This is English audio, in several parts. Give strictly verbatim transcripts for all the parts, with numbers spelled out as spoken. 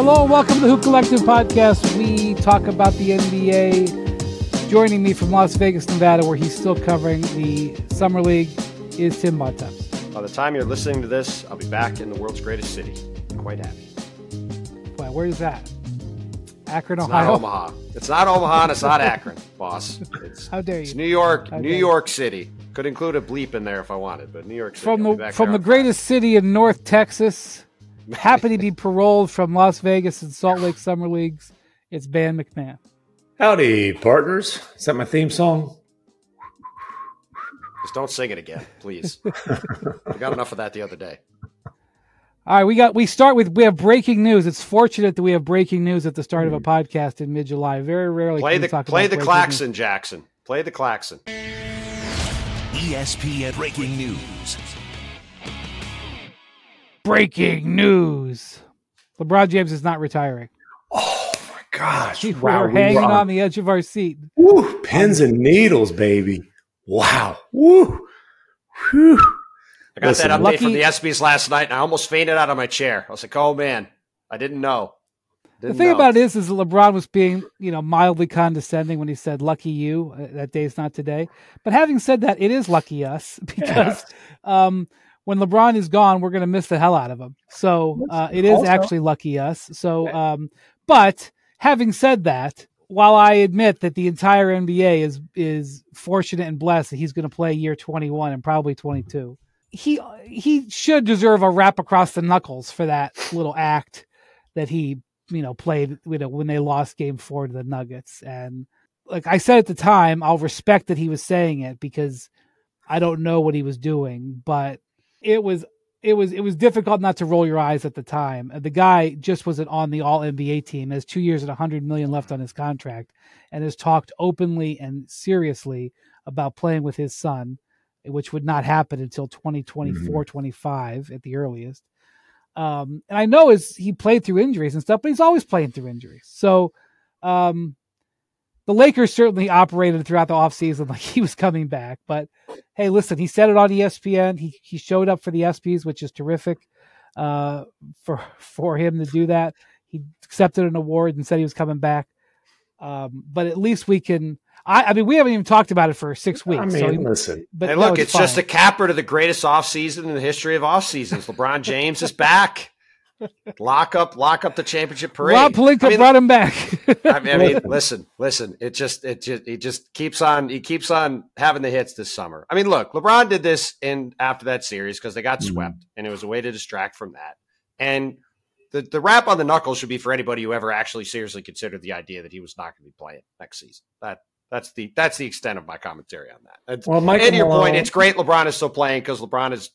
Hello and welcome to the Hoop Collective Podcast. We talk about the N B A. Joining me from Las Vegas, Nevada, where he's still covering the Summer League, is Tim Bontemps. By the time you're listening to this, I'll be back in the world's greatest city. I'm quite happy. Well, where is that? Akron, it's Ohio? It's not Omaha. It's not Omaha and it's not Akron, boss. It's, How dare you? It's New York, How New York City. Could include a bleep in there if I wanted, but New York City. From the, from the greatest city in North Texas, happy to be paroled from Las Vegas and Salt Lake Summer Leagues, it's Ben McMahon. Howdy, partners. Is that my theme song? Just don't sing it again, please. We got enough of that the other day. All right, we got. We start with we have breaking news. It's fortunate that we have breaking news at the start mm. of a podcast in mid-July. Very rarely. Play the play the klaxon, news. Jackson. Play the klaxon. E S P N breaking news. Breaking news: LeBron James is not retiring. Oh my gosh! We wow, were hanging wow. on the edge of our seat. Woo! Pins and needles, baby. Wow! Woo! Whew. I got Listen, that update lucky, from the E S P Ys last night, and I almost fainted out of my chair. I was like, oh, man, I didn't know. Didn't the thing know. about it is, is that LeBron was being, you know, mildly condescending when he said, lucky you, that day's not today. But having said that, it is lucky us because yeah. um, when LeBron is gone, we're going to miss the hell out of him. So uh, it is also. actually lucky us. So, um, but having said that, while I admit that the entire N B A is is fortunate and blessed that he's going to play year twenty-one and probably twenty-two, He he should deserve a rap across the knuckles for that little act that he, you know, played, you know, when they lost game four to the Nuggets. And like I said at the time, I'll respect that he was saying it because I don't know what he was doing, but it was it was it was difficult not to roll your eyes at the time. The guy just wasn't on the all N B A team, has two years and a hundred million left on his contract, and has talked openly and seriously about playing with his son, which would not happen until twenty twenty-four, mm-hmm. twenty-five at the earliest. Um, and I know is he played through injuries and stuff, but he's always playing through injuries. So um, the Lakers certainly operated throughout the offseason like he was coming back. But, hey, listen, he said it on E S P N. He he showed up for the E S P Ys, which is terrific uh, for, for him to do that. He accepted an award and said he was coming back. Um, but at least we can... I, I mean, we haven't even talked about it for six weeks. I mean, so he, listen. But hey, look, no, it's, it's just a capper to the greatest offseason in the history of offseasons. LeBron James is back. Lock up, lock up the championship parade. Rob Pelinka I mean, brought him back. I mean, I mean, listen, listen. It just, it just, it just keeps on. He keeps on having the hits this summer. I mean, look, LeBron did this in after that series because they got mm-hmm. swept, and it was a way to distract from that. And the the rap on the knuckles should be for anybody who ever actually seriously considered the idea that he was not going to be playing next season. That. That's the that's the extent of my commentary on that. Well, Michael and to your Malone, point, it's great LeBron is still playing because LeBron is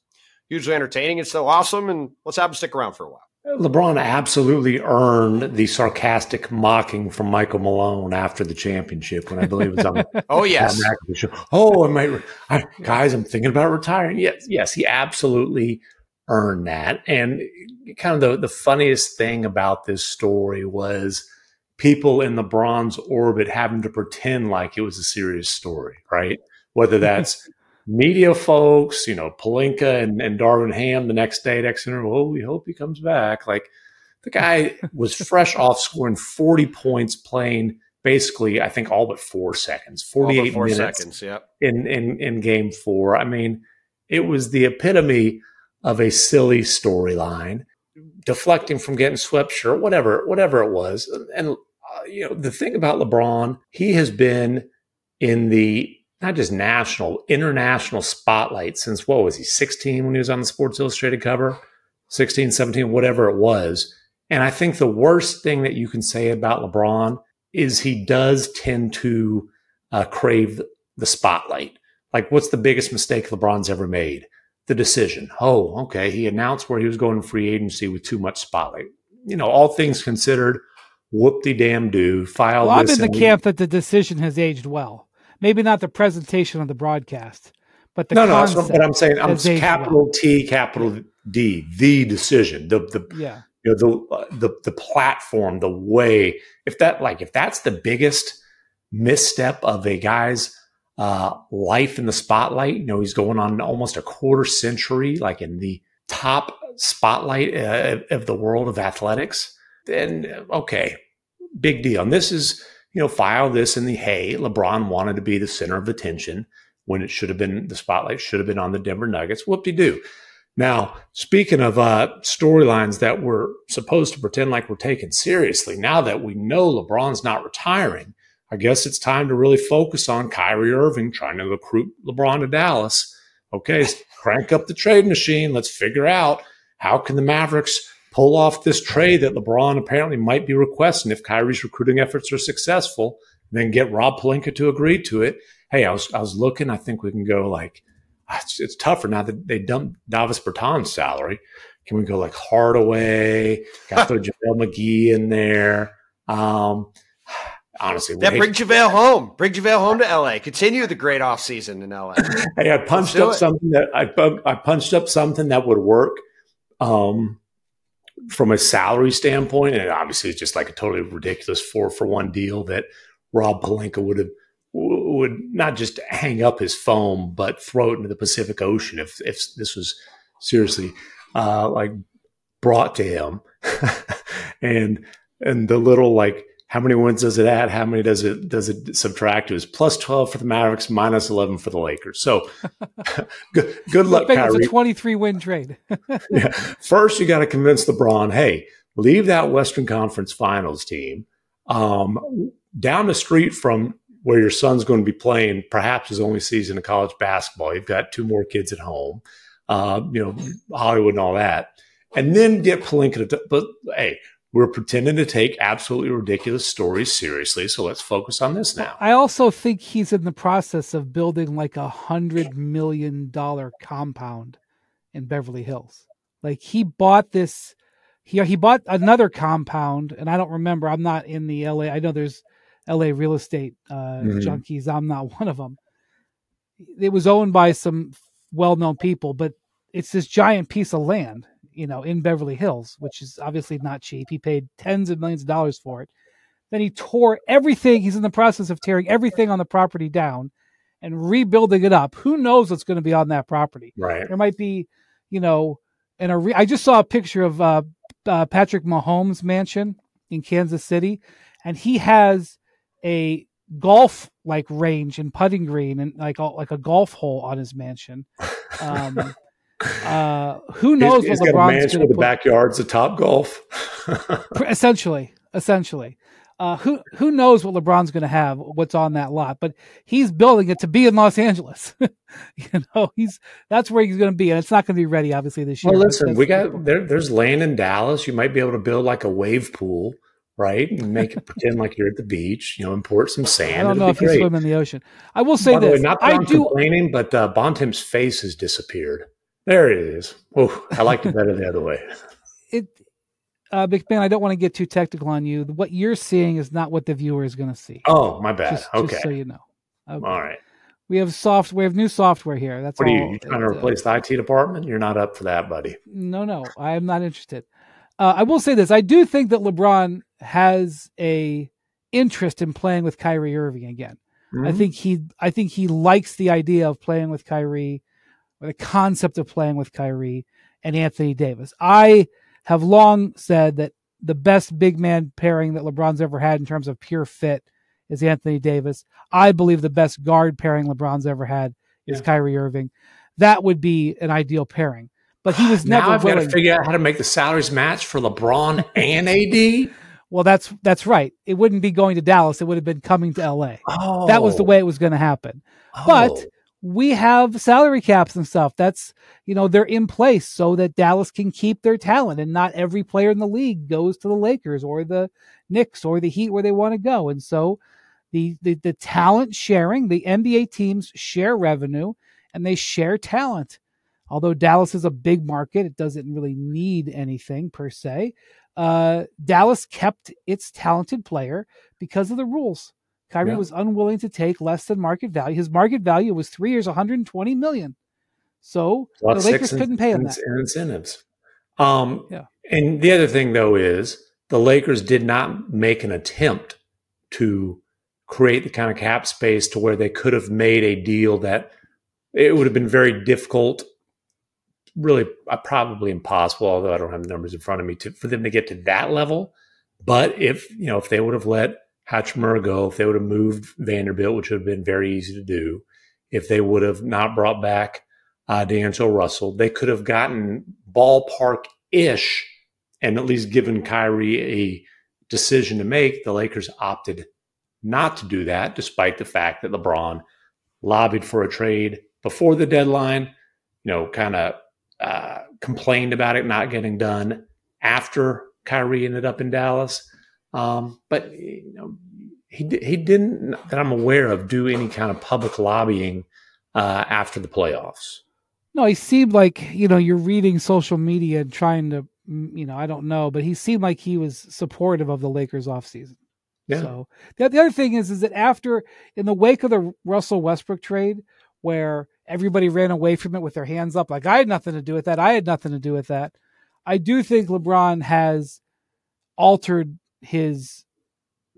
hugely entertaining and so awesome, and let's have him stick around for a while. LeBron absolutely earned the sarcastic mocking from Michael Malone after the championship when I believe it was on oh, yes. the show. Oh, am I, I, guys, I'm thinking about retiring. Yes, yes, he absolutely earned that. And kind of the, the funniest thing about this story was people in the LeBron's orbit having to pretend like it was a serious story, right? Whether that's media folks, you know, Pelinka and, and Darvin Ham the next day at Exeter, oh, we hope he comes back. Like the guy was fresh off scoring forty points playing basically, I think, all but four seconds, forty-eight four minutes seconds, yep. in, in, in game four. I mean, it was the epitome of a silly storyline. Deflecting from getting swept, sure, whatever, whatever it was. And, uh, you know, the thing about LeBron, he has been in the not just national, international spotlight since, what was he, sixteen when he was on the Sports Illustrated cover? sixteen, seventeen, whatever it was. And I think the worst thing that you can say about LeBron is he does tend to uh, crave the spotlight. Like, what's the biggest mistake LeBron's ever made? The decision. Oh, okay. He announced where he was going in free agency with too much spotlight. You know, all things considered, whoop-de-damn-do. File well, this I'm in the camp we... that the decision has aged well. Maybe not the presentation on the broadcast, but the no, concept. No, no, that's what I'm saying. I'm capital well. T, capital D, the decision, the the yeah. you know, the, uh, the the platform, the way. If that like if that's the biggest misstep of a guy's Uh, life in the spotlight. You know, he's going on almost a quarter century, like in the top spotlight uh, of the world of athletics. then okay, big deal. And this is, you know, file this in the, hey, LeBron wanted to be the center of attention when it should have been, the spotlight should have been on the Denver Nuggets. Whoop-de-doo. Now, speaking of uh, storylines that we're supposed to pretend like we're taking seriously, now that we know LeBron's not retiring, I guess it's time to really focus on Kyrie Irving trying to recruit LeBron to Dallas. Okay, crank up the trade machine. Let's figure out how can the Mavericks pull off this trade that LeBron apparently might be requesting if Kyrie's recruiting efforts are successful, and then get Rob Pelinka to agree to it. Hey, I was I was looking. I think we can go like it's, it's tougher now that they dumped Davis Bertans' salary. Can we go like Hardaway? Got to throw JaVale McGee in there. Um, honestly, that bring JaVale home. Bring JaVale home to L A. Continue the great offseason in L A. Hey, I punched up it. something that I I punched up something that would work. Um. From a salary standpoint, and obviously it's just like a totally ridiculous four-for-one deal that Rob Pelinka would have would not just hang up his phone, but throw it into the Pacific Ocean if if this was seriously uh, like brought to him. and and the little like how many wins does it add? How many does it does it subtract? It was plus twelve for the Mavericks, minus eleven for the Lakers. So good, good luck, Kyrie. It's a twenty-three win trade. Yeah. First, you got to convince LeBron, hey, leave that Western Conference Finals team um, down the street from where your son's going to be playing. Perhaps his only season of college basketball. You've got two more kids at home, uh, you know, Hollywood and all that, and then get Pelinka. To, but hey. We're pretending to take absolutely ridiculous stories seriously, so let's focus on this now. I also think he's in the process of building like a hundred million dollar compound in Beverly Hills. Like he bought this, he he bought another compound, and I don't remember. I'm not in the L A. I know there's L A real estate uh, mm-hmm. junkies. I'm not one of them. It was owned by some well-known people, but it's this giant piece of land, you know, in Beverly Hills, which is obviously not cheap. He paid tens of millions of dollars for it. Then he tore everything. He's in the process of tearing everything on the property down and rebuilding it up. Who knows what's going to be on that property? Right. There might be, you know, an arena. I just saw a picture of uh, uh, Patrick Mahomes' mansion in Kansas City, and he has a golf like range and putting green and like a, like a golf hole on his mansion. Um, Uh, who knows he's, what he's LeBron's going to put? He's got a mansion with the backyard's a Top Golf. essentially, essentially. Uh, who who knows what LeBron's going to have, what's on that lot, but he's building it to be in Los Angeles. you know, he's that's where he's going to be, and it's not going to be ready, obviously, this year. Well, listen, we got there, there's land in Dallas. You might be able to build like a wave pool, right, and make it pretend like you're at the beach, you know, import some sand. I don't know if you swim in the ocean. I will say this. By the way, not that I'm complaining, but uh, Bontemps' face has disappeared. There it is. Oh, I liked it better the other way. It, uh, McMahon, I don't want to get too technical on you. What you're seeing is not what the viewer is going to see. Oh, my bad. Just, okay. Just so you know. Okay. All right. We have soft. We have new software here. That's what all. What are you, you trying to replace uh, the I T department? You're not up for that, buddy. No, no. I am not interested. Uh, I will say this. I do think that LeBron has a interest in playing with Kyrie Irving again. Mm-hmm. I think he. I think he likes the idea of playing with Kyrie. The concept of playing with Kyrie and Anthony Davis. I have long said that the best big man pairing that LeBron's ever had in terms of pure fit is Anthony Davis. I believe the best guard pairing LeBron's ever had is yeah. Kyrie Irving. That would be an ideal pairing, but he was never. Now I've willing got to figure out how to make the salaries match for LeBron and A D. Well, that's that's right. It wouldn't be going to Dallas. It would have been coming to L A. Oh. That was the way it was going to happen. Oh. But we have salary caps and stuff. That's, you know, they're in place so that Dallas can keep their talent and not every player in the league goes to the Lakers or the Knicks or the Heat where they want to go. And so the, the, the talent sharing, the N B A teams share revenue and they share talent. Although Dallas is a big market, it doesn't really need anything per se. Uh, Dallas kept its talented player because of the rules. Kyrie yeah. was unwilling to take less than market value. His market value was three years, one hundred twenty million dollars. So well, the Lakers couldn't pay him that. Incentives. Um, yeah. And the other thing, though, is the Lakers did not make an attempt to create the kind of cap space to where they could have made a deal that it would have been very difficult, really uh, probably impossible, although I don't have the numbers in front of me, to, for them to get to that level. But if, you know, if they would have let Hachimura go, if they would have moved Vanderbilt, which would have been very easy to do, if they would have not brought back uh, D'Angelo Russell, they could have gotten ballpark-ish and at least given Kyrie a decision to make. The Lakers opted not to do that, despite the fact that LeBron lobbied for a trade before the deadline, you know, kind of uh, complained about it not getting done after Kyrie ended up in Dallas. Um, but you know, he he didn't, that I'm aware of, do any kind of public lobbying uh, after the playoffs. No, he seemed like, you know, you're reading social media and trying to, you know, I don't know, but he seemed like he was supportive of the Lakers offseason. Yeah. So the, the other thing is, is that after, in the wake of the Russell Westbrook trade, where everybody ran away from it with their hands up, like I had nothing to do with that, I had nothing to do with that. I do think LeBron has altered his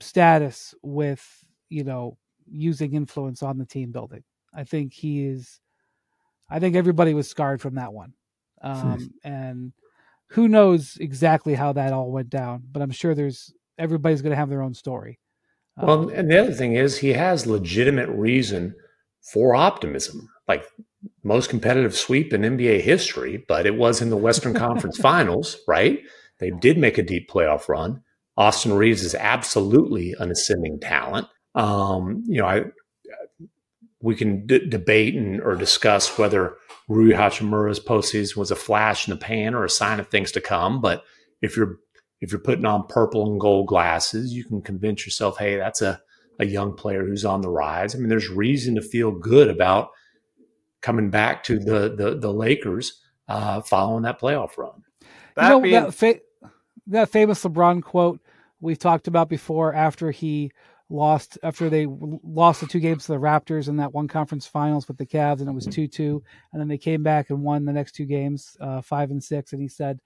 status with, you know, using influence on the team building. I think he is, I think everybody was scarred from that one. Um, and who knows exactly how that all went down, but I'm sure there's, everybody's going to have their own story. Um, well, and the other thing is, he has legitimate reason for optimism. Like, most competitive sweep in N B A history, but it was in the Western Conference Finals, right? They did make a deep playoff run. Austin Reeves is absolutely an ascending talent. Um, you know, I we can d- debate and or discuss whether Rui Hachimura's postseason was a flash in the pan or a sign of things to come. But if you're if you're putting on purple and gold glasses, you can convince yourself, hey, that's a a young player who's on the rise. I mean, there's reason to feel good about coming back to the the, the Lakers uh, following that playoff run. That, you know, being... that, fa- that famous LeBron quote we've talked about before, after he lost, after they lost the two games to the Raptors in that one conference finals with the Cavs, and it was two two, and then they came back and won the next two games, uh, five and six, and he said,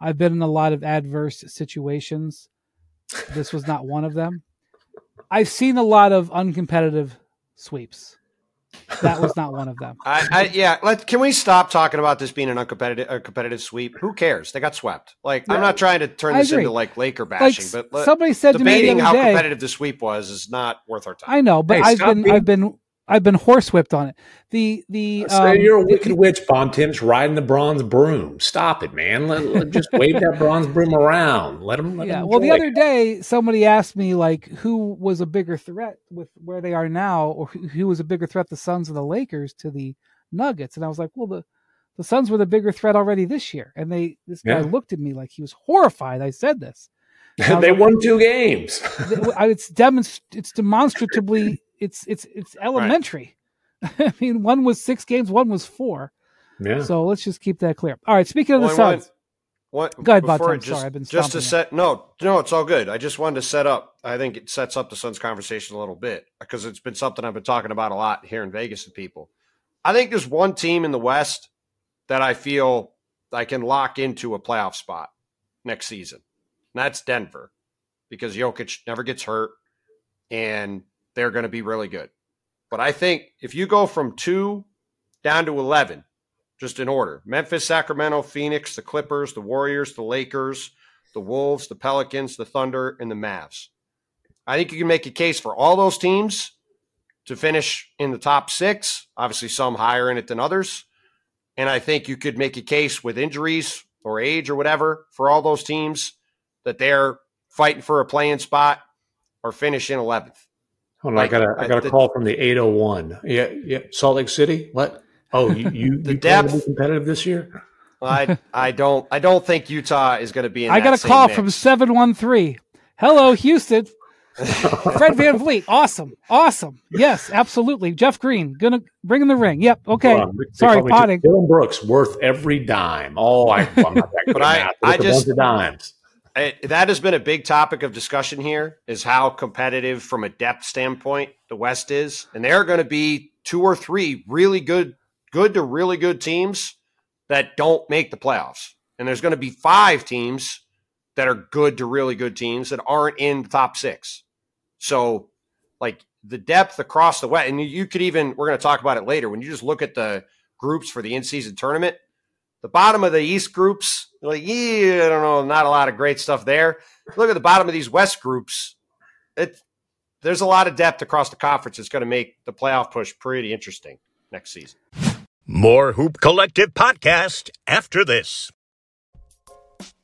"I've been in a lot of adverse situations. This was not one of them. I've seen a lot of uncompetitive sweeps. That was not one of them." I, I, yeah, let can we stop talking about this being an uncompetitive, uncompetitive sweep? Who cares? They got swept. Like, yeah, I'm not trying to turn this into like Laker bashing, like, but somebody said to me, debating how competitive the sweep was is not worth our time. I know, but hey, I've been, being... I've been, I've been horsewhipped on it. The the so um, you're a wicked the, witch, Bontemps, riding the bronze broom. Stop it, man. Let, let just wave that bronze broom around. Let them. Let yeah. Them well, the other day, somebody asked me like, who was a bigger threat with where they are now, or who was a bigger threat, the Suns or the Lakers, to the Nuggets? And I was like, well, the the Suns were the bigger threat already this year. And they this guy yeah. looked at me like he was horrified I said this. They like, won two games. It's demonst- It's demonstrably. It's it's it's elementary. Right. I mean, one was six games, one was four. Yeah. So let's just keep that clear. All right. Speaking of well, the Suns, what? Go ahead, Bontemps. Sorry, I've been just to set. It. No, no, it's all good. I just wanted to set up. I think it sets up the Suns conversation a little bit, because it's been something I've been talking about a lot here in Vegas with people. I think there's one team in the West that I feel I can lock into a playoff spot next season. And that's Denver, because Jokic never gets hurt, and they're going to be really good. But I think if you go from two down to eleven, just in order, Memphis, Sacramento, Phoenix, the Clippers, the Warriors, the Lakers, the Wolves, the Pelicans, the Thunder, and the Mavs. I think you can make a case for all those teams to finish in the top six, obviously some higher in it than others. And I think you could make a case with injuries or age or whatever for all those teams that they're fighting for a play-in spot or finish in eleventh. Hold on, like, I got a, I got a the, call from the eight oh one. Yeah, yeah. Salt Lake City. What? Oh, you, you, the you depth be competitive this year. I I don't I don't think Utah is going to be in. I that got a same call mix. From seven one three. Hello, Houston. Fred VanVleet. Awesome, awesome. Yes, absolutely. Jeff Green gonna bring in the ring. Yep. Okay. Well, sorry, potting. Dylan Brooks worth every dime. Oh, I, well, I'm not that good but I, I just a bunch of dimes. It, that has been a big topic of discussion here, is how competitive from a depth standpoint the West is. And there are going to be two or three really good, good to really good teams that don't make the playoffs. And there's going to be five teams that are good to really good teams that aren't in the top six. So like the depth across the West, and you could even, we're going to talk about it later, when you just look at the groups for the in-season tournament, The bottom of the East groups, like, yeah, I don't know, not a lot of great stuff there. Look at the bottom of these West groups. It, there's a lot of depth across the conference. It's going to make the playoff push pretty interesting next season. More Hoop Collective podcast after this.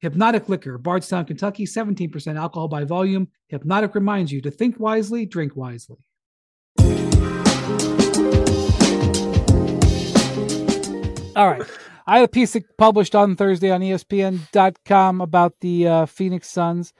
Hypnotic Liquor, Bardstown, Kentucky, seventeen percent alcohol by volume. Hypnotic reminds you to think wisely, drink wisely. All right. I had a piece published on Thursday on E S P N dot com about the uh, Phoenix Suns.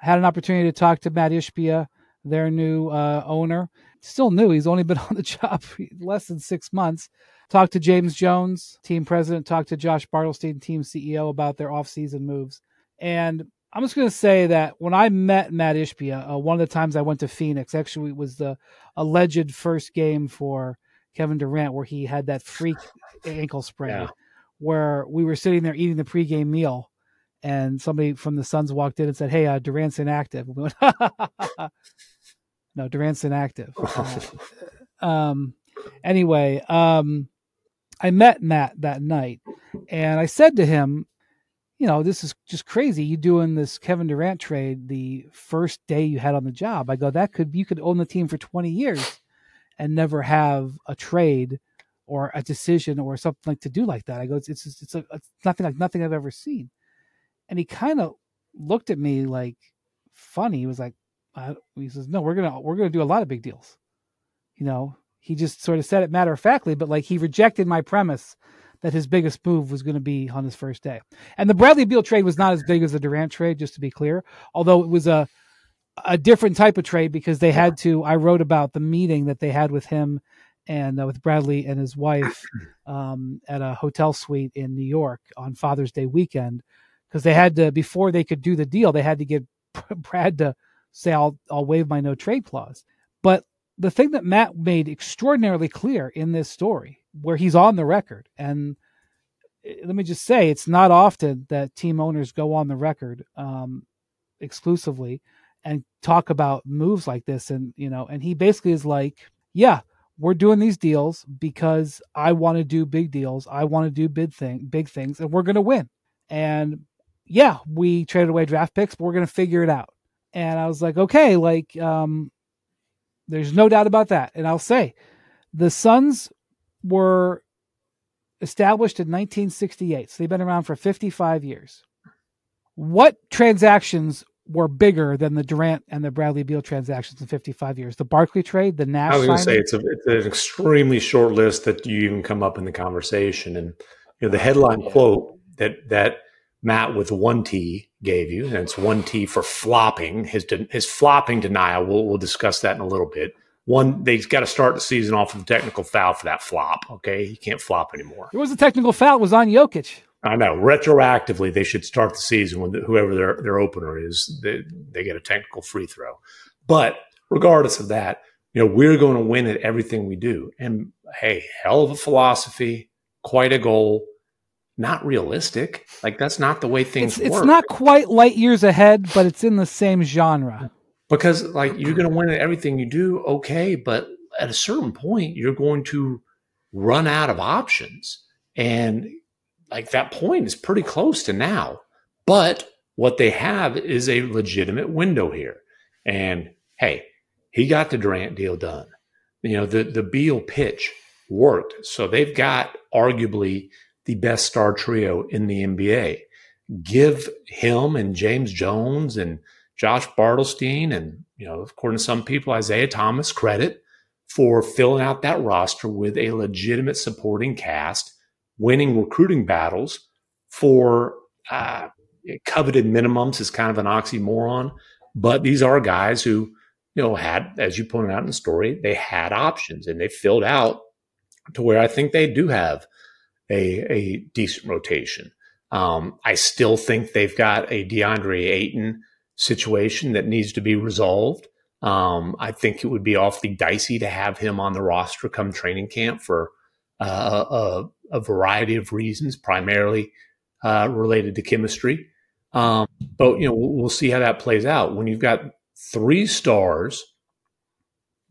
I had an opportunity to talk to Mat Ishbia, their new uh, owner. Still new. He's only been on the job less than six months. Talked to James Jones, team president, talked to Josh Bartlestein, team C E O, about their offseason moves. And I'm just going to say that when I met Mat Ishbia, uh, one of the times I went to Phoenix, actually it was the alleged first game for Kevin Durant where he had that freak ankle sprain, yeah. where we were sitting there eating the pregame meal and somebody from the Suns walked in and said, hey, uh, Durant's inactive. And we went, ha, ha, ha, ha. No, Durant's inactive. uh, um, anyway, um, I met Matt that night and I said to him, you know, this is just crazy. You doing this Kevin Durant trade the first day you had on the job. I go, that could, you could own the team for twenty years and never have a trade or a decision or something like to do like that. I go, it's, it's, just, it's, a, it's nothing like nothing I've ever seen. And he kind of looked at me like funny. He was like, uh, he says, no, we're going to, we're going to do a lot of big deals. You know, he just sort of said it matter of factly, but like he rejected my premise that his biggest move was going to be on his first day. And the Bradley Beal trade was not as big as the Durant trade, just to be clear, although it was a a different type of trade because they had to, I wrote about the meeting that they had with him and uh, with Bradley and his wife um, at a hotel suite in New York on Father's Day weekend, because they had to, before they could do the deal, they had to get Brad to say, I'll, I'll waive my no trade clause. But the thing that Matt made extraordinarily clear in this story, where he's on the record, and let me just say, it's not often that team owners go on the record um, exclusively and talk about moves like this. And, you know, and he basically is like, yeah, we're doing these deals because I want to do big deals. I want to do big thing, big things, and we're going to win. And yeah, we traded away draft picks, but we're going to figure it out. And I was like, okay, like, um, there's no doubt about that. And I'll say the Suns were established in nineteen sixty-eight. So they've been around for fifty-five years. What transactions were bigger than the Durant and the Bradley Beal transactions in fifty-five years? The Barkley trade, the Nash. I was going to say it's, a, it's an extremely short list that you even come up in the conversation. And you know the headline quote that that Matt with one T gave you, and it's one T for flopping. His de- his flopping denial. We'll we'll discuss that in a little bit. One, they've got to start the season off with a technical foul for that flop, okay? He can't flop anymore. It was a technical foul. It was on Jokic. I know. Retroactively, they should start the season when the, whoever their, their opener is, they, they get a technical free throw. But regardless of that, you know, we're going to win at everything we do. And, hey, hell of a philosophy, quite a goal, not realistic. Like, that's not the way things it's, work. It's not quite light years ahead, but it's in the same genre. Because, like, you're going to win at everything you do, okay, but at a certain point, you're going to run out of options. And, like, that point is pretty close to now. But what they have is a legitimate window here. And, hey, he got the Durant deal done. You know, the, the Beal pitch worked. So they've got arguably the best star trio in the N B A. give him and James Jones and Josh Bartlestein and, you know, according to some people, Isaiah Thomas credit for filling out that roster with a legitimate supporting cast, winning recruiting battles for uh, coveted minimums is kind of an oxymoron. But these are guys who, you know, had, as you pointed out in the story, they had options and they filled out to where I think they do have a, a decent rotation. Um, I still think they've got a DeAndre Ayton situation that needs to be resolved. Um, I think it would be awfully dicey to have him on the roster come training camp for uh, a, a variety of reasons, primarily uh, related to chemistry. Um, but, you know, we'll see how that plays out. When you've got three stars,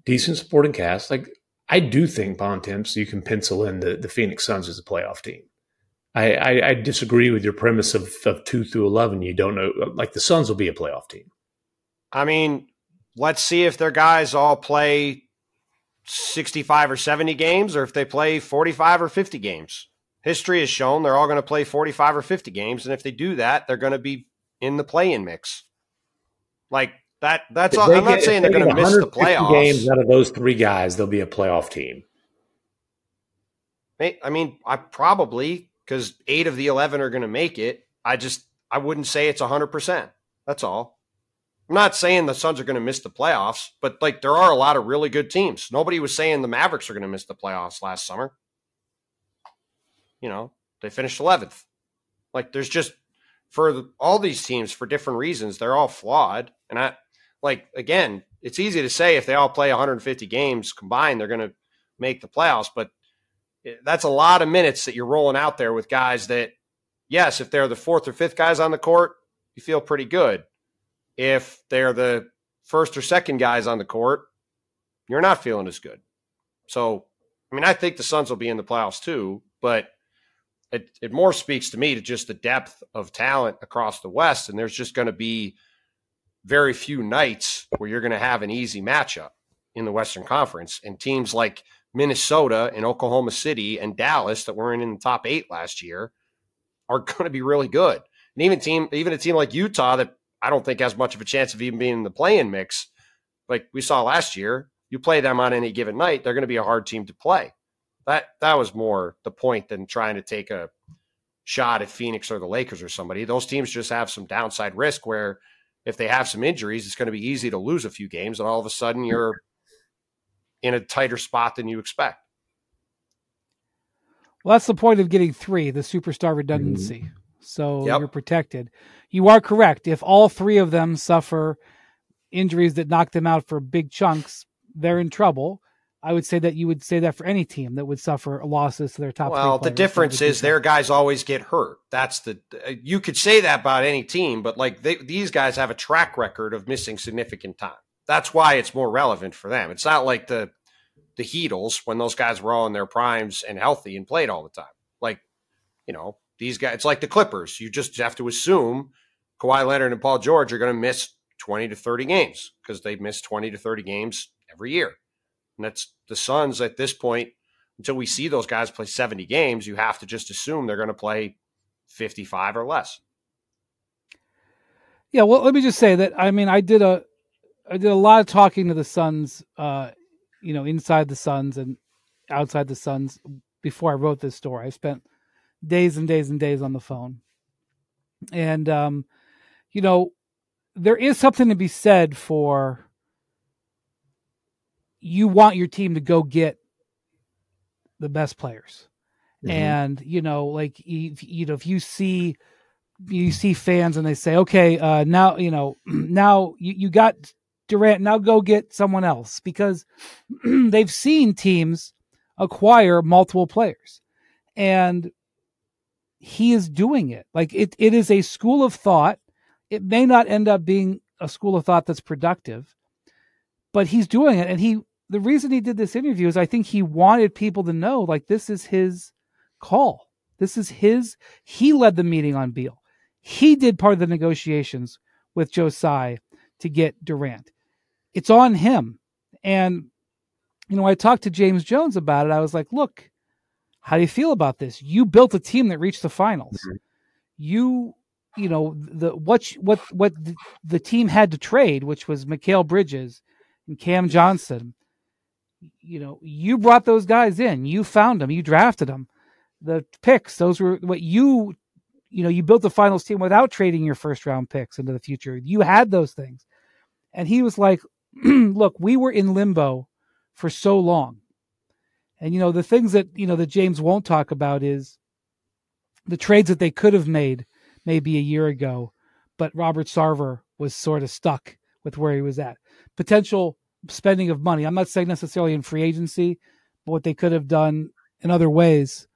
decent supporting cast, like I do think Bontemps, you can pencil in the, the Phoenix Suns as a playoff team. I, I, I disagree with your premise of, of two through eleven. You don't know, like the Suns will be a playoff team. I mean, let's see if their guys all play sixty-five or seventy games or if they play forty-five or fifty games. History has shown they're all going to play forty-five or fifty games. And if they do that, they're going to be in the play-in mix. Like that. That's all. I'm not saying they're going to miss the playoffs. Games out of those three guys, they'll be a playoff team. I mean, I probably, because eight of the eleven are going to make it. I just, I wouldn't say it's one hundred percent. That's all. I'm not saying the Suns are going to miss the playoffs, but like there are a lot of really good teams. Nobody was saying the Mavericks are going to miss the playoffs last summer. You know, they finished eleventh. Like there's just, for the, all these teams for different reasons, they're all flawed. And I like, again, it's easy to say if they all play one hundred fifty games combined, they're going to make the playoffs, but that's a lot of minutes that you're rolling out there with guys that, yes, if they're the fourth or fifth guys on the court, you feel pretty good. If they're the first or second guys on the court, you're not feeling as good. So, I mean, I think the Suns will be in the playoffs too, but it, it more speaks to me to just the depth of talent across the West. And there's just going to be very few nights where you're going to have an easy matchup in the Western Conference. And teams like Minnesota and Oklahoma City and Dallas that weren't in the top eight last year are going to be really good. And even team, even a team like Utah that, I don't think has much of a chance of even being in the play-in mix. Like we saw last year, you play them on any given night, they're going to be a hard team to play. That that was more the point than trying to take a shot at Phoenix or the Lakers or somebody. Those teams just have some downside risk where if they have some injuries, it's going to be easy to lose a few games, and all of a sudden you're in a tighter spot than you expect. Well, that's the point of getting three, the superstar redundancy. Mm-hmm. So yep. You're protected. You are correct. If all three of them suffer injuries that knock them out for big chunks, they're in trouble. I would say that you would say that for any team that would suffer losses to their top. Well, the difference is their guys always get hurt. That's the, you could say that about any team, but like they, these guys have a track record of missing significant time. That's why it's more relevant for them. It's not like the, the Heatles when those guys were all in their primes and healthy and played all the time. Like, you know, these guys, it's like the Clippers. You just have to assume Kawhi Leonard and Paul George are going to miss twenty to thirty games because they miss twenty to thirty games every year. And that's the Suns at this point. Until we see those guys play seventy games, you have to just assume they're going to play fifty-five or less. Yeah, well, let me just say that, I mean, I did a I did a lot of talking to the Suns, uh, you know, inside the Suns and outside the Suns before I wrote this story. I spent days and days and days on the phone. And, um, you know, there is something to be said for you want your team to go get the best players. Mm-hmm. And, you know, like, if, you know, if you see, you see fans and they say, okay, uh, now, you know, now you, you got Durant, now go get someone else, because they've seen teams acquire multiple players. And he is doing it. Like it, it is a school of thought. It may not end up being a school of thought that's productive, but he's doing it. And he, the reason he did this interview is I think he wanted people to know, like, this is his call. This is his, he led the meeting on Beal. He did part of the negotiations with Josiah to get Durant. It's on him. And, you know, I talked to James Jones about it. I was like, look, how do you feel about this? You built a team that reached the finals. Mm-hmm. You you know, the what what what the team had to trade, which was Mikal Bridges and Cam Johnson. You know, you brought those guys in, you found them, you drafted them. The picks, those were what you, you know, you built the finals team without trading your first round picks into the future. You had those things. And he was like, look, we were in limbo for so long. And, you know, the things that, you know, that James won't talk about is the trades that they could have made maybe a year ago, but Robert Sarver was sort of stuck with where he was at. Potential spending of money. I'm not saying necessarily in free agency, but what they could have done in other ways.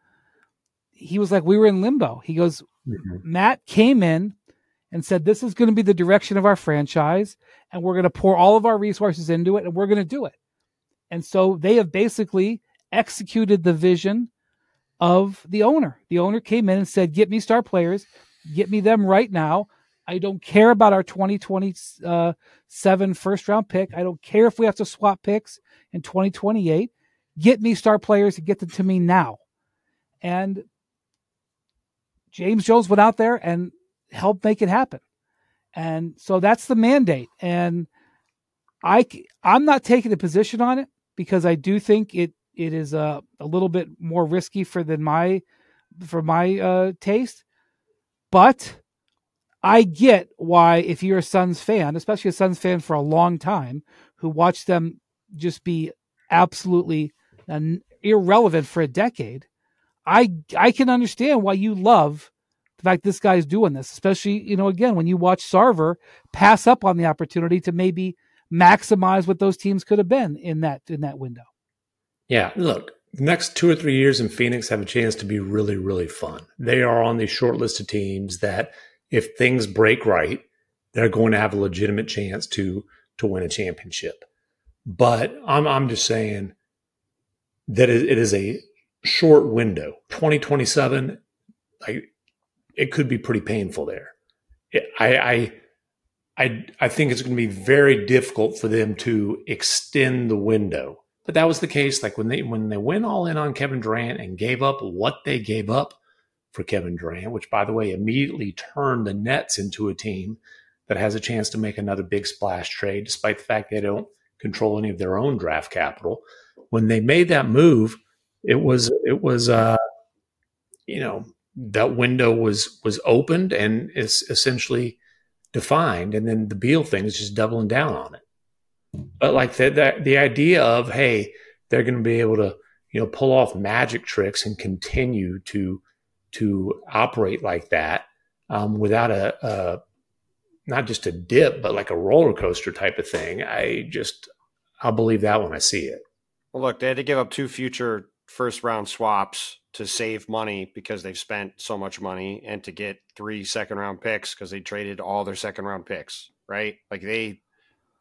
He was like, we were in limbo. He goes, mm-hmm. Matt came in and said, this is going to be the direction of our franchise, and we're going to pour all of our resources into it, and we're going to do it. And so they have basically executed the vision of the owner. The owner came in and said, get me star players, get me them right now. I don't care about our twenty twenty-seven first round pick. I don't care if we have to swap picks in twenty twenty-eight. Get me star players and get them to me now. And James Jones went out there and helped make it happen. And so that's the mandate. And I, I'm not taking a position on it because I do think it, it is a, a little bit more risky for than my, for my uh, taste, but I get why, if you're a Suns fan, especially a Suns fan for a long time, who watched them just be absolutely an, irrelevant for a decade, I I can understand why you love the fact this guy's doing this, especially, you know, again, when you watch Sarver pass up on the opportunity to maybe maximize what those teams could have been in that in that window. Yeah, look, the next two or three years in Phoenix have a chance to be really, really fun. They are on the short list of teams that, if things break right, they're going to have a legitimate chance to to win a championship. But I'm I'm just saying that it is a short window. twenty twenty-seven, like, it could be pretty painful there. It, I, I I I think it's going to be very difficult for them to extend the window. But that was the case. Like when they when they went all in on Kevin Durant and gave up what they gave up for Kevin Durant, which, by the way, immediately turned the Nets into a team that has a chance to make another big splash trade, despite the fact they don't control any of their own draft capital. When they made that move, it was it was uh, you know, that window was was opened and it's essentially defined, and then the Beal thing is just doubling down on it. But like that that the idea of, hey, they're going to be able to, you know, pull off magic tricks and continue to to operate like that um, without a, a, not just a dip, but like a roller coaster type of thing. I just, I'll believe that when I see it. Well, look, they had to give up two future first round swaps to save money because they've spent so much money, and to get three second round picks because they traded all their second round picks, right? Like they,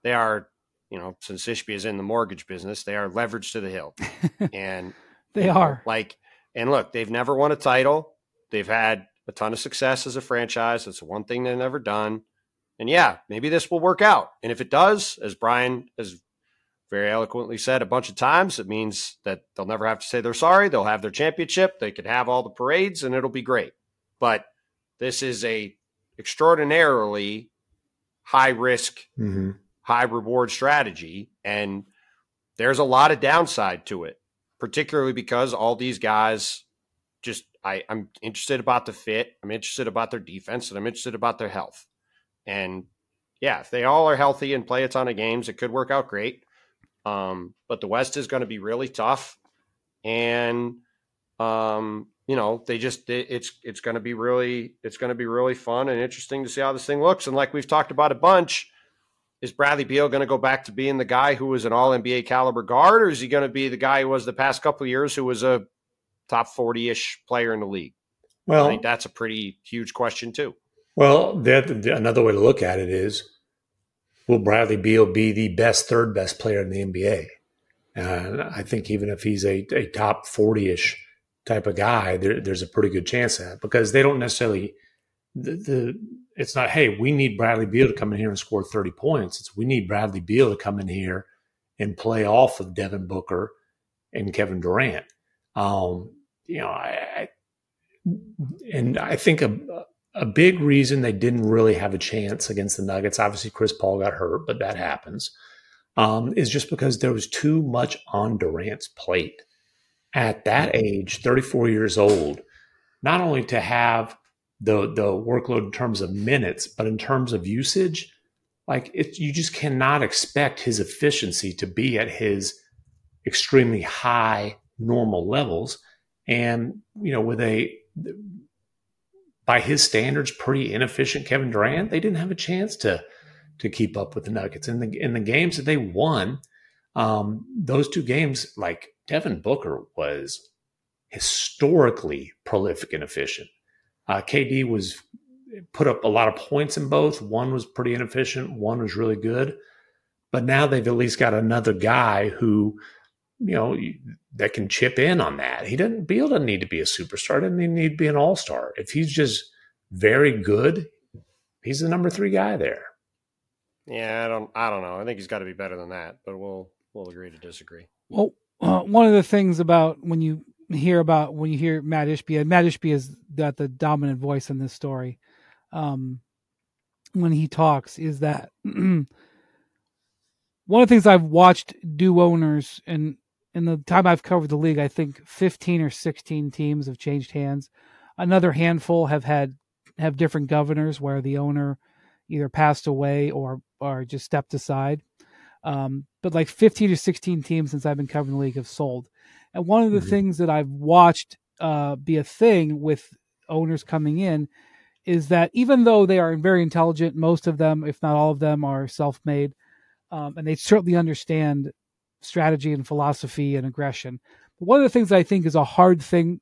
they are, you know, since Ishbia is in the mortgage business, they are leveraged to the hill. And they are like, and look, they've never won a title. They've had a ton of success as a franchise. That's one thing they've never done. And yeah, maybe this will work out. And if it does, as Brian has very eloquently said a bunch of times, it means that they'll never have to say they're sorry. They'll have their championship. They can have all the parades, and it'll be great. But this is a extraordinarily high risk, mm-hmm. high reward strategy. And there's a lot of downside to it, particularly because all these guys just, I, I'm interested about the fit. I'm interested about their defense, and I'm interested about their health. And yeah, if they all are healthy and play a ton of games, it could work out great. Um, but the West is going to be really tough, and um, you know, they just it, it's it's going to be really it's going to be really fun and interesting to see how this thing looks. And like we've talked about a bunch, is Bradley Beal going to go back to being the guy who was an All N B A caliber guard, or is he going to be the guy who was the past couple of years, who was a top forty-ish player in the league? Well, I think that's a pretty huge question too. Well, another way to look at it is, will Bradley Beal be the best, third best player in the N B A? And uh, I think even if he's a, a top forty-ish type of guy, there, there's a pretty good chance of that, because they don't necessarily the, the it's not, hey, we need Bradley Beal to come in here and score thirty points. It's we need Bradley Beal to come in here and play off of Devin Booker and Kevin Durant. Um, You know, I, I and I think a, a big reason they didn't really have a chance against the Nuggets, obviously Chris Paul got hurt, but that happens, um, is just because there was too much on Durant's plate. At that age, thirty-four years old, not only to have the the workload in terms of minutes, but in terms of usage, like it, you just cannot expect his efficiency to be at his extremely high normal levels. And, you know, with a, by his standards, pretty inefficient Kevin Durant, they didn't have a chance to to keep up with the Nuggets. In the in the games that they won, um, those two games, like Devin Booker was historically prolific and efficient. Uh, K D was put up a lot of points in both. One was pretty inefficient. One was really good. But now they've at least got another guy who, you know, that can chip in on that. He doesn't, Beal doesn't need to be a superstar. Doesn't even need to be an all-star. If he's just very good, he's the number three guy there. Yeah, I don't, I don't know. I think he's got to be better than that. But we'll, we'll agree to disagree. Well, uh, one of the things about when you hear about when you hear Mat Ishbia, Mat Ishbia has got the dominant voice in this story. Um, when he talks, is that one of the things I've watched do owners, and in the time I've covered the league, I think fifteen or sixteen teams have changed hands. Another handful have had have different governors where the owner either passed away or or just stepped aside. Um, but like fifteen or sixteen teams since I've been covering the league have sold. And one of the mm-hmm. things that I've watched uh, be a thing with owners coming in is that even though they are very intelligent, most of them, if not all of them, are self-made, um, and they certainly understand strategy and philosophy and aggression. But one of the things I think is a hard thing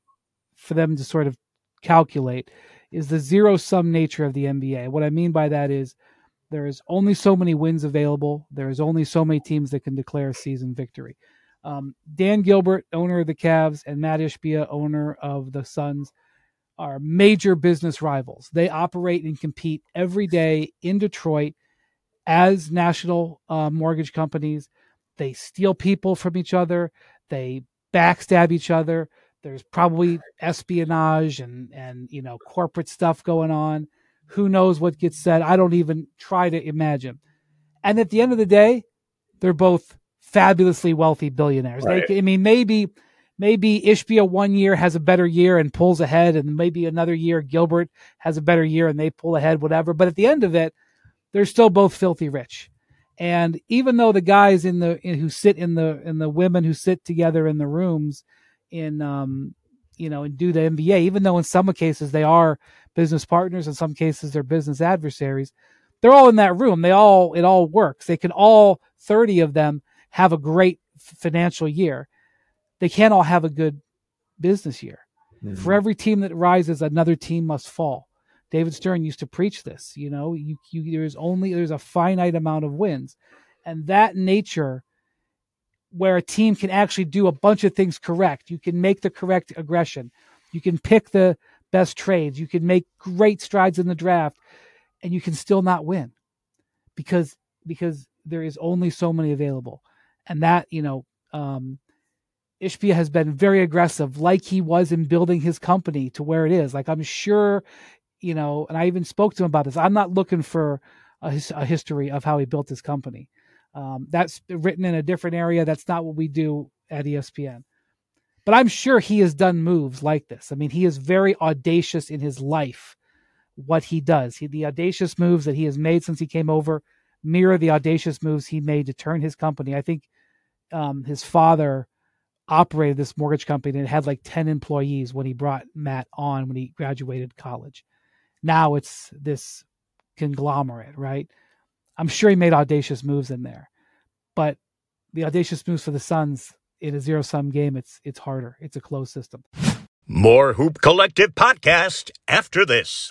for them to sort of calculate is the zero-sum nature of the N B A. What I mean by that is there is only so many wins available. There is only so many teams that can declare a season victory. Um, Dan Gilbert, owner of the Cavs, and Mat Ishbia, owner of the Suns, are major business rivals. They operate and compete every day in Detroit as national uh, mortgage companies. They steal people from each other. They backstab each other. There's probably espionage and, and, you know, corporate stuff going on. Who knows what gets said? I don't even try to imagine. And at the end of the day, they're both fabulously wealthy billionaires. Right. They, I mean, maybe... Maybe Ishbia one year has a better year and pulls ahead, and maybe another year Gilbert has a better year and they pull ahead, whatever. But at the end of it, they're still both filthy rich. And even though the guys in the in, who sit in the in the women who sit together in the rooms in um you know and do the N B A, even though in some cases they are business partners, in some cases they're business adversaries, they're all in that room. They all it all works. They can all thirty of them have a great financial year. They can't all have a good business year. Mm-hmm. For every team that rises, another team must fall. David Stern used to preach this. You know, you, you, there's only there's a finite amount of wins, and that nature, where a team can actually do a bunch of things correct. You can make the correct aggression. You can pick the best trades. You can make great strides in the draft, and you can still not win because because there is only so many available, and that you know. Um, Ishbia has been very aggressive, like he was in building his company to where it is. Like I'm sure, you know, and I even spoke to him about this. I'm not looking for a, a history of how he built his company. Um, that's written in a different area. That's not what we do at E S P N. But I'm sure he has done moves like this. I mean, he is very audacious in his life, what he does. He, the audacious moves that he has made since he came over mirror the audacious moves he made to turn his company. I think um, his father operated this mortgage company and had like ten employees when he brought Matt on when he graduated college. Now it's this conglomerate, right? I'm sure he made audacious moves in there, but the audacious moves for the Suns in a zero-sum game, it's it's harder. It's a closed system. More Hoop Collective podcast after this.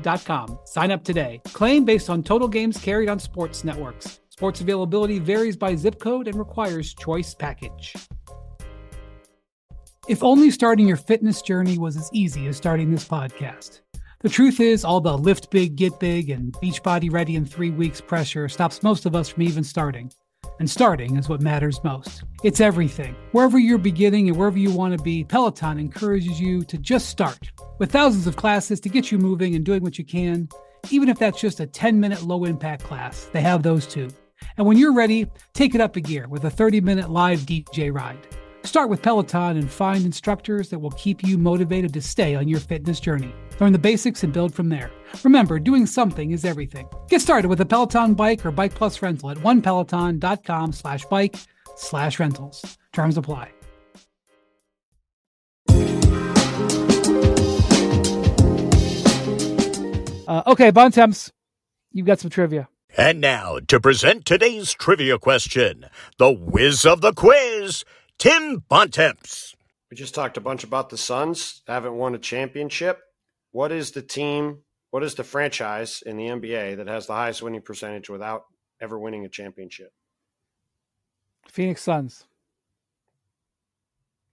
dot com. Sign up today. Claim based on total games carried on sports networks. Sports availability varies by zip code and requires choice package. If only starting your fitness journey was as easy as starting this podcast. The truth is, all the lift big, get big, and beach body ready in three weeks pressure stops most of us from even starting. And starting is what matters most. It's everything. Wherever you're beginning and wherever you want to be, Peloton encourages you to just start. With thousands of classes to get you moving and doing what you can, even if that's just a ten-minute low-impact class, they have those too. And when you're ready, take it up a gear with a thirty-minute live D J ride. Start with Peloton and find instructors that will keep you motivated to stay on your fitness journey. Learn the basics and build from there. Remember, doing something is everything. Get started with a Peloton bike or Bike Plus rental at onepeloton.com slash bike slash rentals. Terms apply. Uh, okay, Bontemps, you've got some trivia. And now, to present today's trivia question, the whiz of the quiz, Tim Bontemps. We just talked a bunch about the Suns. Haven't won a championship. What is the team, what is the franchise in the N B A that has the highest winning percentage without ever winning a championship? Phoenix Suns.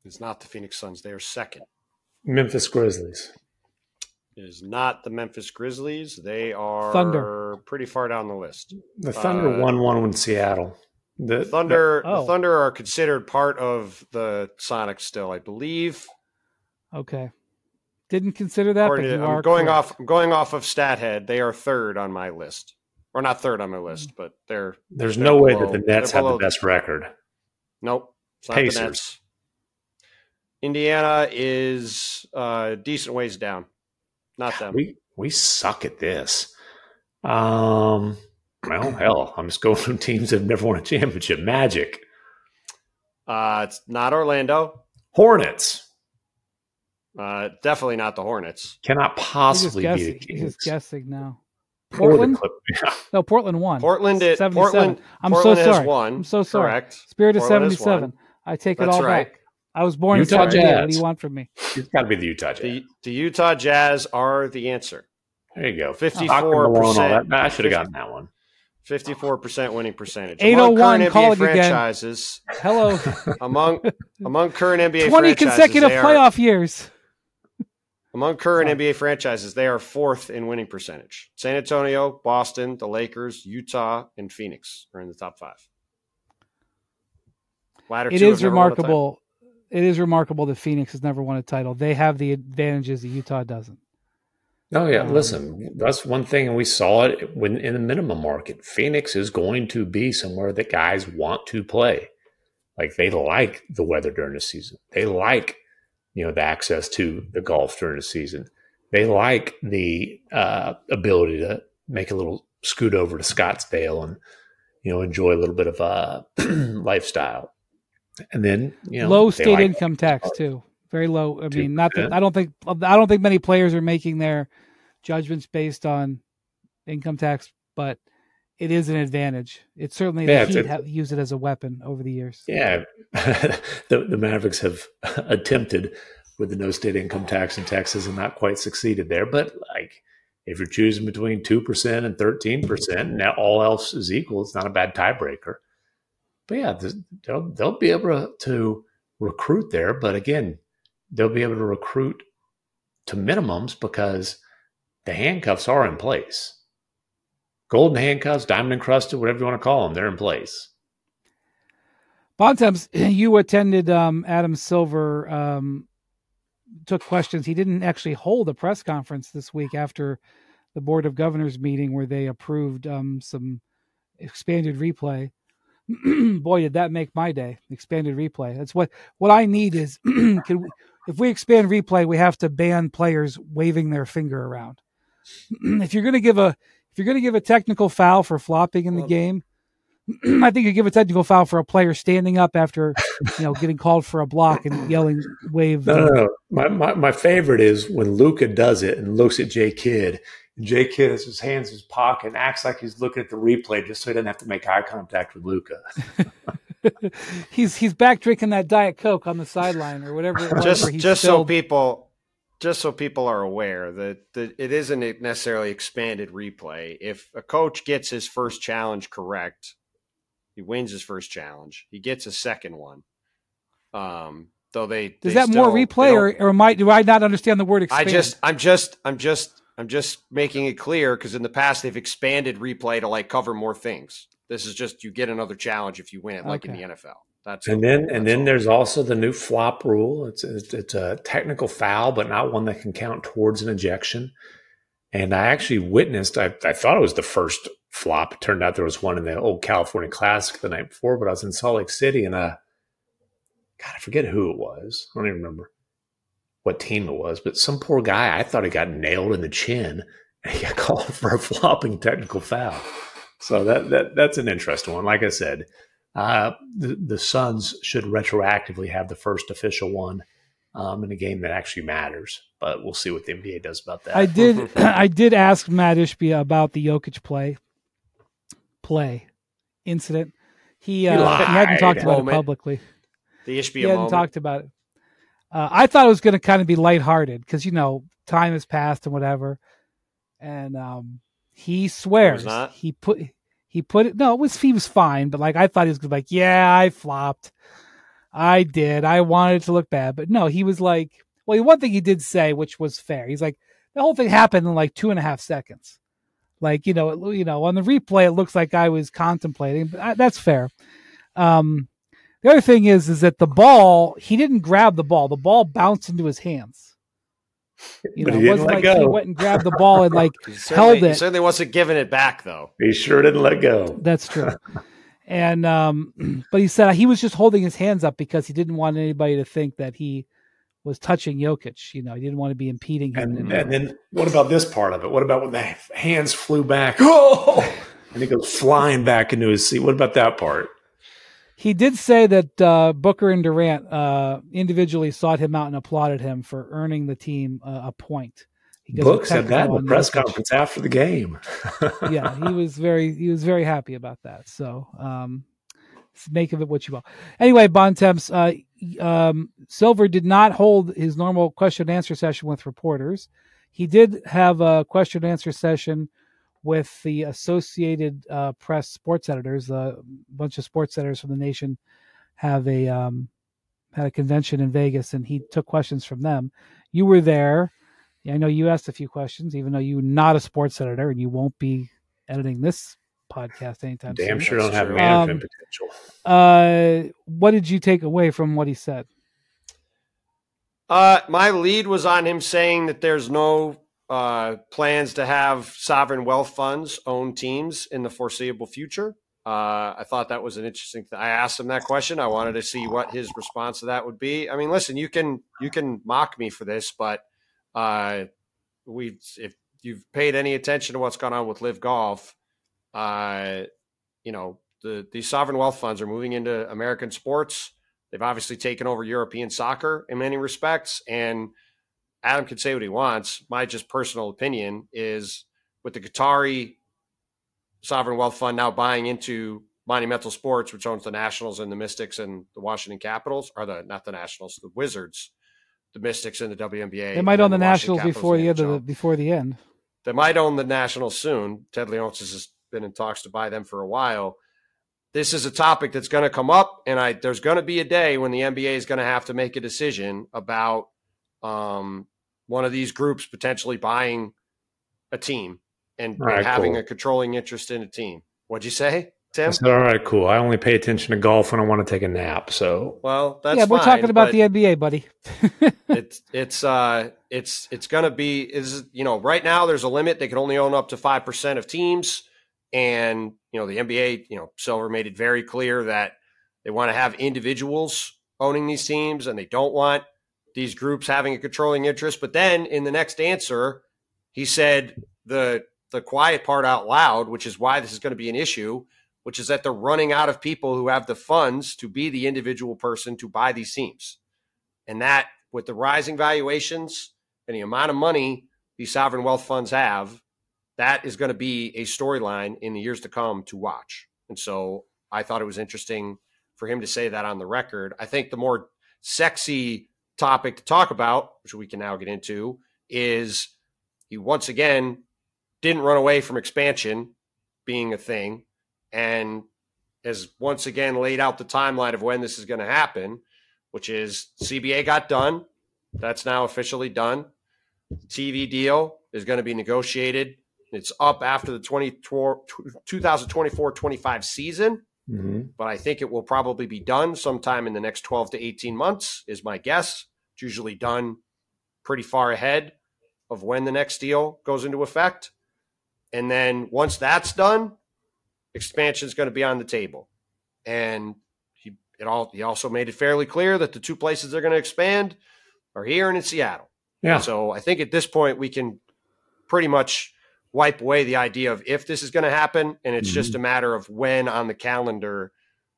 It's not the Phoenix Suns. They are second. Memphis Grizzlies. It is not the Memphis Grizzlies. They are Thunder. Pretty far down the list. The Thunder uh, won one in Seattle. The Thunder, the, oh. the Thunder are considered part of the Sonics still, I believe. Okay, didn't consider that. But you I'm are going correct. off. I'm going off of Stathead. They are third on my list, or not third on my list, but they're. There's they're no below. way that the Nets have the best record. Nope. It's not Pacers. The Nets. Indiana is uh, decent ways down. Not them. We we suck at this. Um, well, hell, I'm just going from teams that have never won a championship. Magic. Uh, it's not Orlando. Hornets. Uh, definitely not the Hornets. Cannot possibly be the Kings. He's just guessing now. Portland? Yeah. No, Portland won. Portland is seventy-seven. I'm so sorry. I'm so sorry. Correct. Spirit of seventy-seven. I take it all back. I was born in Utah Jazz. What do you want from me? It's got to be the Utah Jazz. The, the Utah Jazz are the answer. There you go. fifty-four percent. I should have gotten that one. fifty-four percent winning percentage. eight oh one, among current call N B A it franchises, again. Hello. among, among current N B A twenty franchises. twenty consecutive are, playoff years. Among current N B A franchises, they are fourth in winning percentage. San Antonio, Boston, the Lakers, Utah, and Phoenix are in the top five. Latter it two is remarkable. It is remarkable that Phoenix has never won a title. They have the advantages that Utah doesn't. Oh, yeah. Um, Listen, that's one thing, and we saw it when in the minimum market. Phoenix is going to be somewhere that guys want to play. Like, they like the weather during the season. They like, you know, the access to the golf during the season. They like the uh, ability to make a little scoot over to Scottsdale and, you know, enjoy a little bit of a lifestyle. And then, you know, low state like income tax too, very low. I mean, two percent. not that I don't think I don't think many players are making their judgments based on income tax, but it is an advantage. It certainly yeah, the Heat have used it as a weapon over the years. Yeah, the, the Mavericks have attempted with the no state income tax in Texas and not quite succeeded there. But like, if you're choosing between two percent and thirteen percent, now all else is equal, it's not a bad tiebreaker. But yeah, they'll, they'll be able to recruit there. But again, they'll be able to recruit to minimums because the handcuffs are in place. Golden handcuffs, diamond encrusted, whatever you want to call them, they're in place. Bontemps, you attended um, Adam Silver, um, took questions. He didn't actually hold a press conference this week after the Board of Governors meeting where they approved um, some expanded replay. Boy, did that make my day. Expanded replay. That's what, what I need is can we, if we expand replay, we have to ban players waving their finger around. if you're going to give a if you're going to give a technical foul for flopping in the Love game, I think you give a technical foul for a player standing up after, you know, getting called for a block and yelling wave. No, no, no. My, my, my favorite is when Luka does it and looks at J. Kidd. And J. Kidd has his hands in his pocket and acts like he's looking at the replay just so he doesn't have to make eye contact with Luka. he's he's back drinking that Diet Coke on the sideline or whatever. It was just he just spilled. so people just so people are aware that, that it isn't necessarily expanded replay. If a coach gets his first challenge correct, he wins his first challenge. He gets a second one. Um, though they, they is that still, more replay, or, or am I, do I not understand the word expand? I just, I'm just, I'm just, I'm just making it clear because in the past they've expanded replay to like cover more things. This is just you get another challenge if you win it, okay. Like in the N F L. That's and then and then there's also the new flop rule. It's it's, it's a technical foul, but not one that can count towards an ejection. And I actually witnessed, I, I thought it was the first flop. It turned out there was one in the old California Classic the night before, but I was in Salt Lake City and I, God, I forget who it was. I don't even remember what team it was, but some poor guy, I thought he got nailed in the chin and he got called for a flopping technical foul. So that, that that's an interesting one. Like I said, uh, the, the Suns should retroactively have the first official one. Um, in a game that actually matters, but we'll see what the N B A does about that. I did, I did ask Mat Ishbia about the Jokic play, play incident. He, uh, he, he hadn't talked about moment. it publicly. The Ishbia, he hadn't moment. talked about it. Uh, I thought it was going to kind of be lighthearted because you know time has passed and whatever. And um, he swears he put he put it. No, it was he was fine, but like I thought he was gonna be like, yeah, I flopped. I did. I wanted it to look bad, but no, he was like, well, one thing he did say, which was fair. He's like, the whole thing happened in like two and a half seconds. Like, you know, it, you know, on the replay, it looks like I was contemplating, but I, that's fair. Um, the other thing is, is that the ball, he didn't grab the ball. The ball bounced into his hands. You but know, he it wasn't like go. He went and grabbed the ball and like held it. He certainly wasn't giving it back though. He sure didn't let go. That's true. And, um, but he said he was just holding his hands up because he didn't want anybody to think that he was touching Jokic. You know, he didn't want to be impeding him. And, and then what about this part of it? What about when the hands flew back? Oh! And he goes flying back into his seat. What about that part? He did say that, uh, Booker and Durant, uh, individually sought him out and applauded him for earning the team uh, a point. Book said that in the press conference after the game. Yeah, he was very he was very happy about that. So um, make of it what you will. Anyway, Bontemps, uh, um, Silver did not hold his normal question and answer session with reporters. He did have a question and answer session with the Associated uh, Press sports editors. Uh, a bunch of sports editors from the nation have a um, had a convention in Vegas, and he took questions from them. You were there. I know you asked a few questions, even though you're not a sports editor and you won't be editing this podcast anytime soon. Damn sure don't have management um, potential. Uh, what did you take away from what he said? Uh, my lead was on him saying that there's no uh, plans to have sovereign wealth funds own teams in the foreseeable future. Uh, I thought that was an interesting thing. I asked him that question. I wanted to see what his response to that would be. I mean, listen, you can you can mock me for this, but Uh, we, if you've paid any attention to what's gone on with Live Golf, uh, you know, the, the sovereign wealth funds are moving into American sports. They've obviously taken over European soccer in many respects. And Adam can say what he wants. My just personal opinion is with the Qatari sovereign wealth fund now buying into Monumental Sports, which owns the Nationals and the Mystics and the Washington Capitals, or the, not the Nationals, the Wizards. The Mystics in the W N B A. They might own the, the Nationals before the end. The, before the end, they might own the Nationals soon. Ted Leonsis has been in talks to buy them for a while. This is a topic that's going to come up, and I there's going to be a day when the N B A is going to have to make a decision about um, one of these groups potentially buying a team and, right, and having cool. a controlling interest in a team. What'd you say? Tim? I said, all right, cool. I only pay attention to golf when I want to take a nap. So, well, that's yeah. We're fine, talking about the N B A, buddy. it's it's uh it's it's gonna be is you know right now there's a limit. They can only own up to five percent of teams, and you know the N B A. You know, Silver made it very clear that they want to have individuals owning these teams, and they don't want these groups having a controlling interest. But then in the next answer, he said the the quiet part out loud, which is why this is going to be an issue, which is that they're running out of people who have the funds to be the individual person to buy these teams. And that, with the rising valuations and the amount of money these sovereign wealth funds have, that is going to be a storyline in the years to come to watch. And so I thought it was interesting for him to say that on the record. I think the more sexy topic to talk about, which we can now get into, is he once again didn't run away from expansion being a thing, and has once again laid out the timeline of when this is going to happen, which is C B A got done. That's now officially done. The T V deal is going to be negotiated. It's up after the twenty twenty-four twenty-five season, mm-hmm. but I think it will probably be done sometime in the next twelve to eighteen months is my guess. It's usually done pretty far ahead of when the next deal goes into effect. And then once that's done, expansion is going to be on the table. And he, it all, he also made it fairly clear that the two places they're going to expand are here and in Seattle. Yeah. So I think at this point we can pretty much wipe away the idea of if this is going to happen, and it's mm-hmm. just a matter of when on the calendar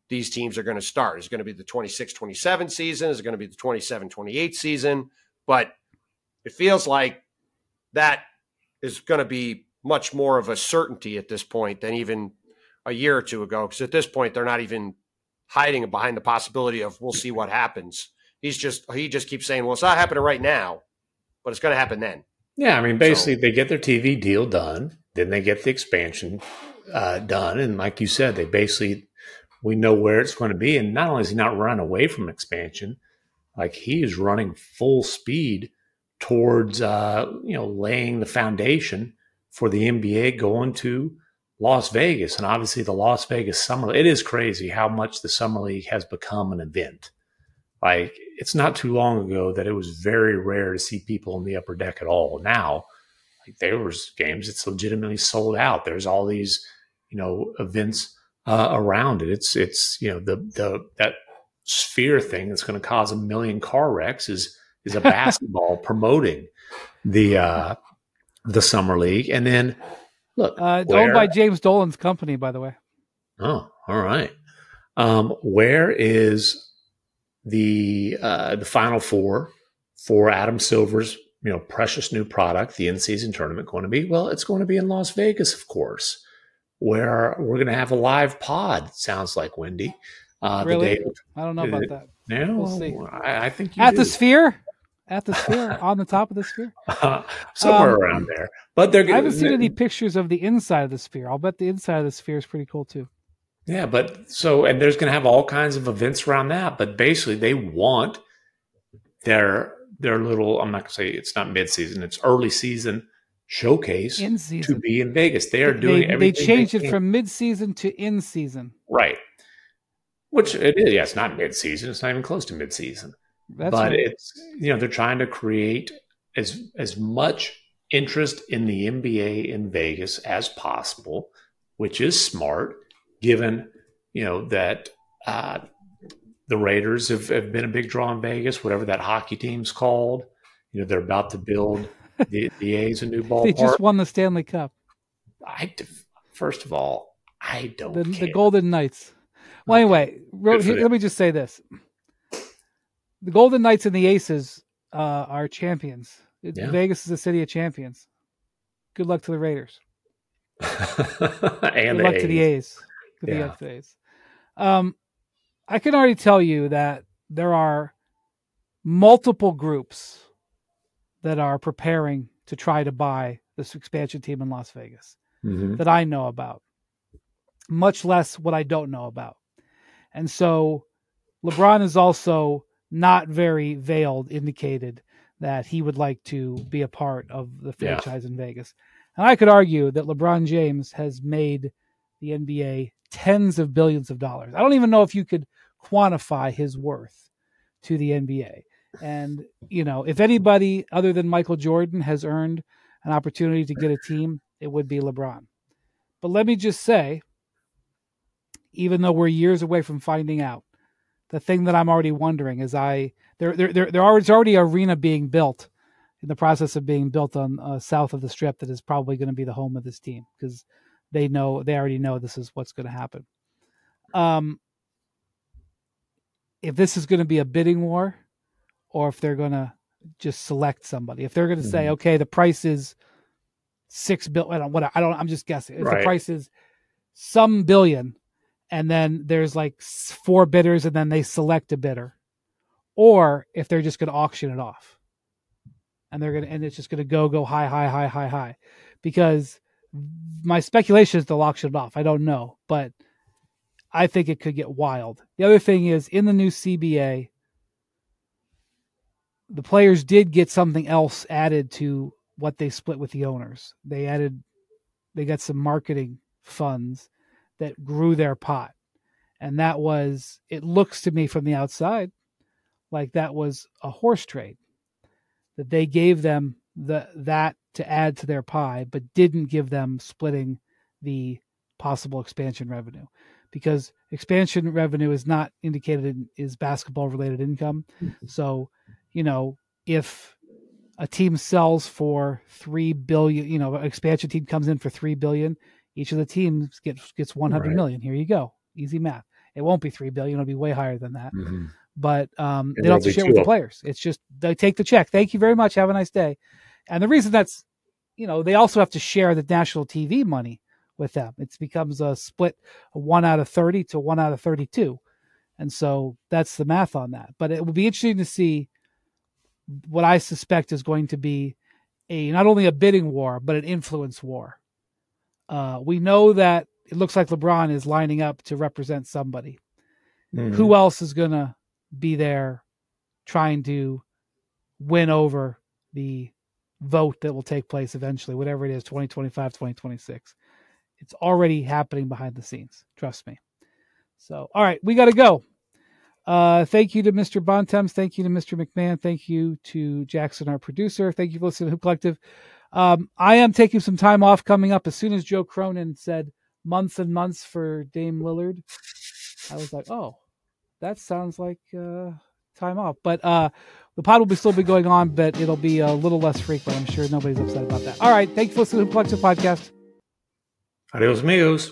these teams are going to start. Is it going to be the twenty-six twenty-seven season? Is it going to be the twenty-seven twenty-eight season? But it feels like that is going to be much more of a certainty at this point than even a year or two ago, because at this point they're not even hiding behind the possibility of we'll see what happens. He's just he just keeps saying, well, it's not happening right now, but it's going to happen then. Yeah, I mean, basically so, they get their T V deal done, then they get the expansion uh, done, and like you said, they basically we know where it's going to be. And not only is he not running away from expansion, like he is running full speed towards uh, you know laying the foundation for the N B A going to Las Vegas, and obviously the Las Vegas Summer. It is crazy how much the Summer League has become an event. Like, it's not too long ago that it was very rare to see people in the upper deck at all. Now, like, there was games that's legitimately sold out. There's all these, you know, events uh, around it. It's it's you know the the that sphere thing that's going to cause a million car wrecks is is a basketball promoting the uh, the Summer League, and then. Look, uh, it's where, owned by James Dolan's company, by the way. Oh, all right. Um, where is the uh, the Final Four for Adam Silver's you know precious new product, the in-season tournament, going to be? Well, it's going to be in Las Vegas, of course, where we're going to have a live pod. Sounds like Wendy. Uh, really? The day, I don't know about it, that. No, we'll see. I, I think you at do. The Sphere. At the Sphere, on the top of the Sphere, uh, somewhere um, around there. But they're. I haven't seen any pictures of the inside of the Sphere. I'll bet the inside of the Sphere is pretty cool too. Yeah, but so and there's going to have all kinds of events around that. But basically, they want their their little. I'm not going to say it's not mid season; it's early season showcase in-season. To be in Vegas. They are they, doing. They, everything they changed they it from mid season to in season. Right. Which it is. Yeah, it's not mid season. It's not even close to mid season. That's but right. It's, you know, they're trying to create as as much interest in the N B A in Vegas as possible, which is smart, given, you know, that uh, the Raiders have, have been a big draw in Vegas, whatever that hockey team's called. You know, they're about to build the, the A's a new ballpark. They just won the Stanley Cup. I, first of all, I don't the, care. The Golden Knights. Well, anyway, Good let them. me just say this. The Golden Knights and the Aces uh, are champions. It, yeah. Vegas is a city of champions. Good luck to the Raiders. and Good the luck A's. to the A's. Good yeah. luck to the A's. Um, I can already tell you that there are multiple groups that are preparing to try to buy this expansion team in Las Vegas mm-hmm. that I know about, much less what I don't know about. And so LeBron is also... not very veiled, indicated that he would like to be a part of the franchise yeah. in Vegas. And I could argue that LeBron James has made the N B A tens of billions of dollars. I don't even know if you could quantify his worth to the N B A. And, you know, if anybody other than Michael Jordan has earned an opportunity to get a team, it would be LeBron. But let me just say, even though we're years away from finding out, the thing that I'm already wondering is I there there there there is already an arena being built in the process of being built on uh, south of the Strip that is probably going to be the home of this team, because they know they already know this is what's going to happen. Um, if this is going to be a bidding war, or if they're going to just select somebody, if they're going to mm-hmm. say, okay, the price is six billion, I don't, what I don't, I'm just guessing. If right. the price is some billion, and then there's like four bidders, and then they select a bidder, or if they're just going to auction it off, and they're going to, and it's just going to go, go high, high, high, high, high, because my speculation is they'll auction it off. I don't know, but I think it could get wild. The other thing is, in the new C B A, the players did get something else added to what they split with the owners. They added, they got some marketing funds that grew their pot. And that was, it looks to me from the outside, like that was a horse trade, that they gave them the, that to add to their pie, but didn't give them splitting the possible expansion revenue. Because expansion revenue is not indicated in, is basketball-related income. So, you know, if a team sells for three billion dollars, you know, an expansion team comes in for three billion dollars, each of the teams gets gets one hundred right. million. Here you go. Easy math. It won't be three billion dollars. It'll be way higher than that. Mm-hmm. But um, they don't have to share with the players. It's just they take the check. Thank you very much. Have a nice day. And the reason that's, you know, they also have to share the national T V money with them. It becomes a split, a one out of thirty to one out of thirty-two. And so that's the math on that. But it will be interesting to see what I suspect is going to be a, not only a bidding war, but an influence war. Uh, we know that it looks like LeBron is lining up to represent somebody. Mm-hmm. Who else is going to be there trying to win over the vote that will take place eventually, whatever it is, twenty twenty-five, twenty twenty-six. It's already happening behind the scenes. Trust me. So, all right, we got to go. Uh, thank you to Mister Bontemps. Thank you to Mister McMahon. Thank you to Jackson, our producer. Thank you for listening to Hoop Collective. Um, I am taking some time off coming up. As soon as Joe Cronin said months and months for Dame Lillard, I was like, oh, that sounds like uh, time off. But uh, the pod will be still be going on, but it'll be a little less frequent. I'm sure nobody's upset about that. All right, thank you for listening to Hoop Collective Podcast. Adios, amigos.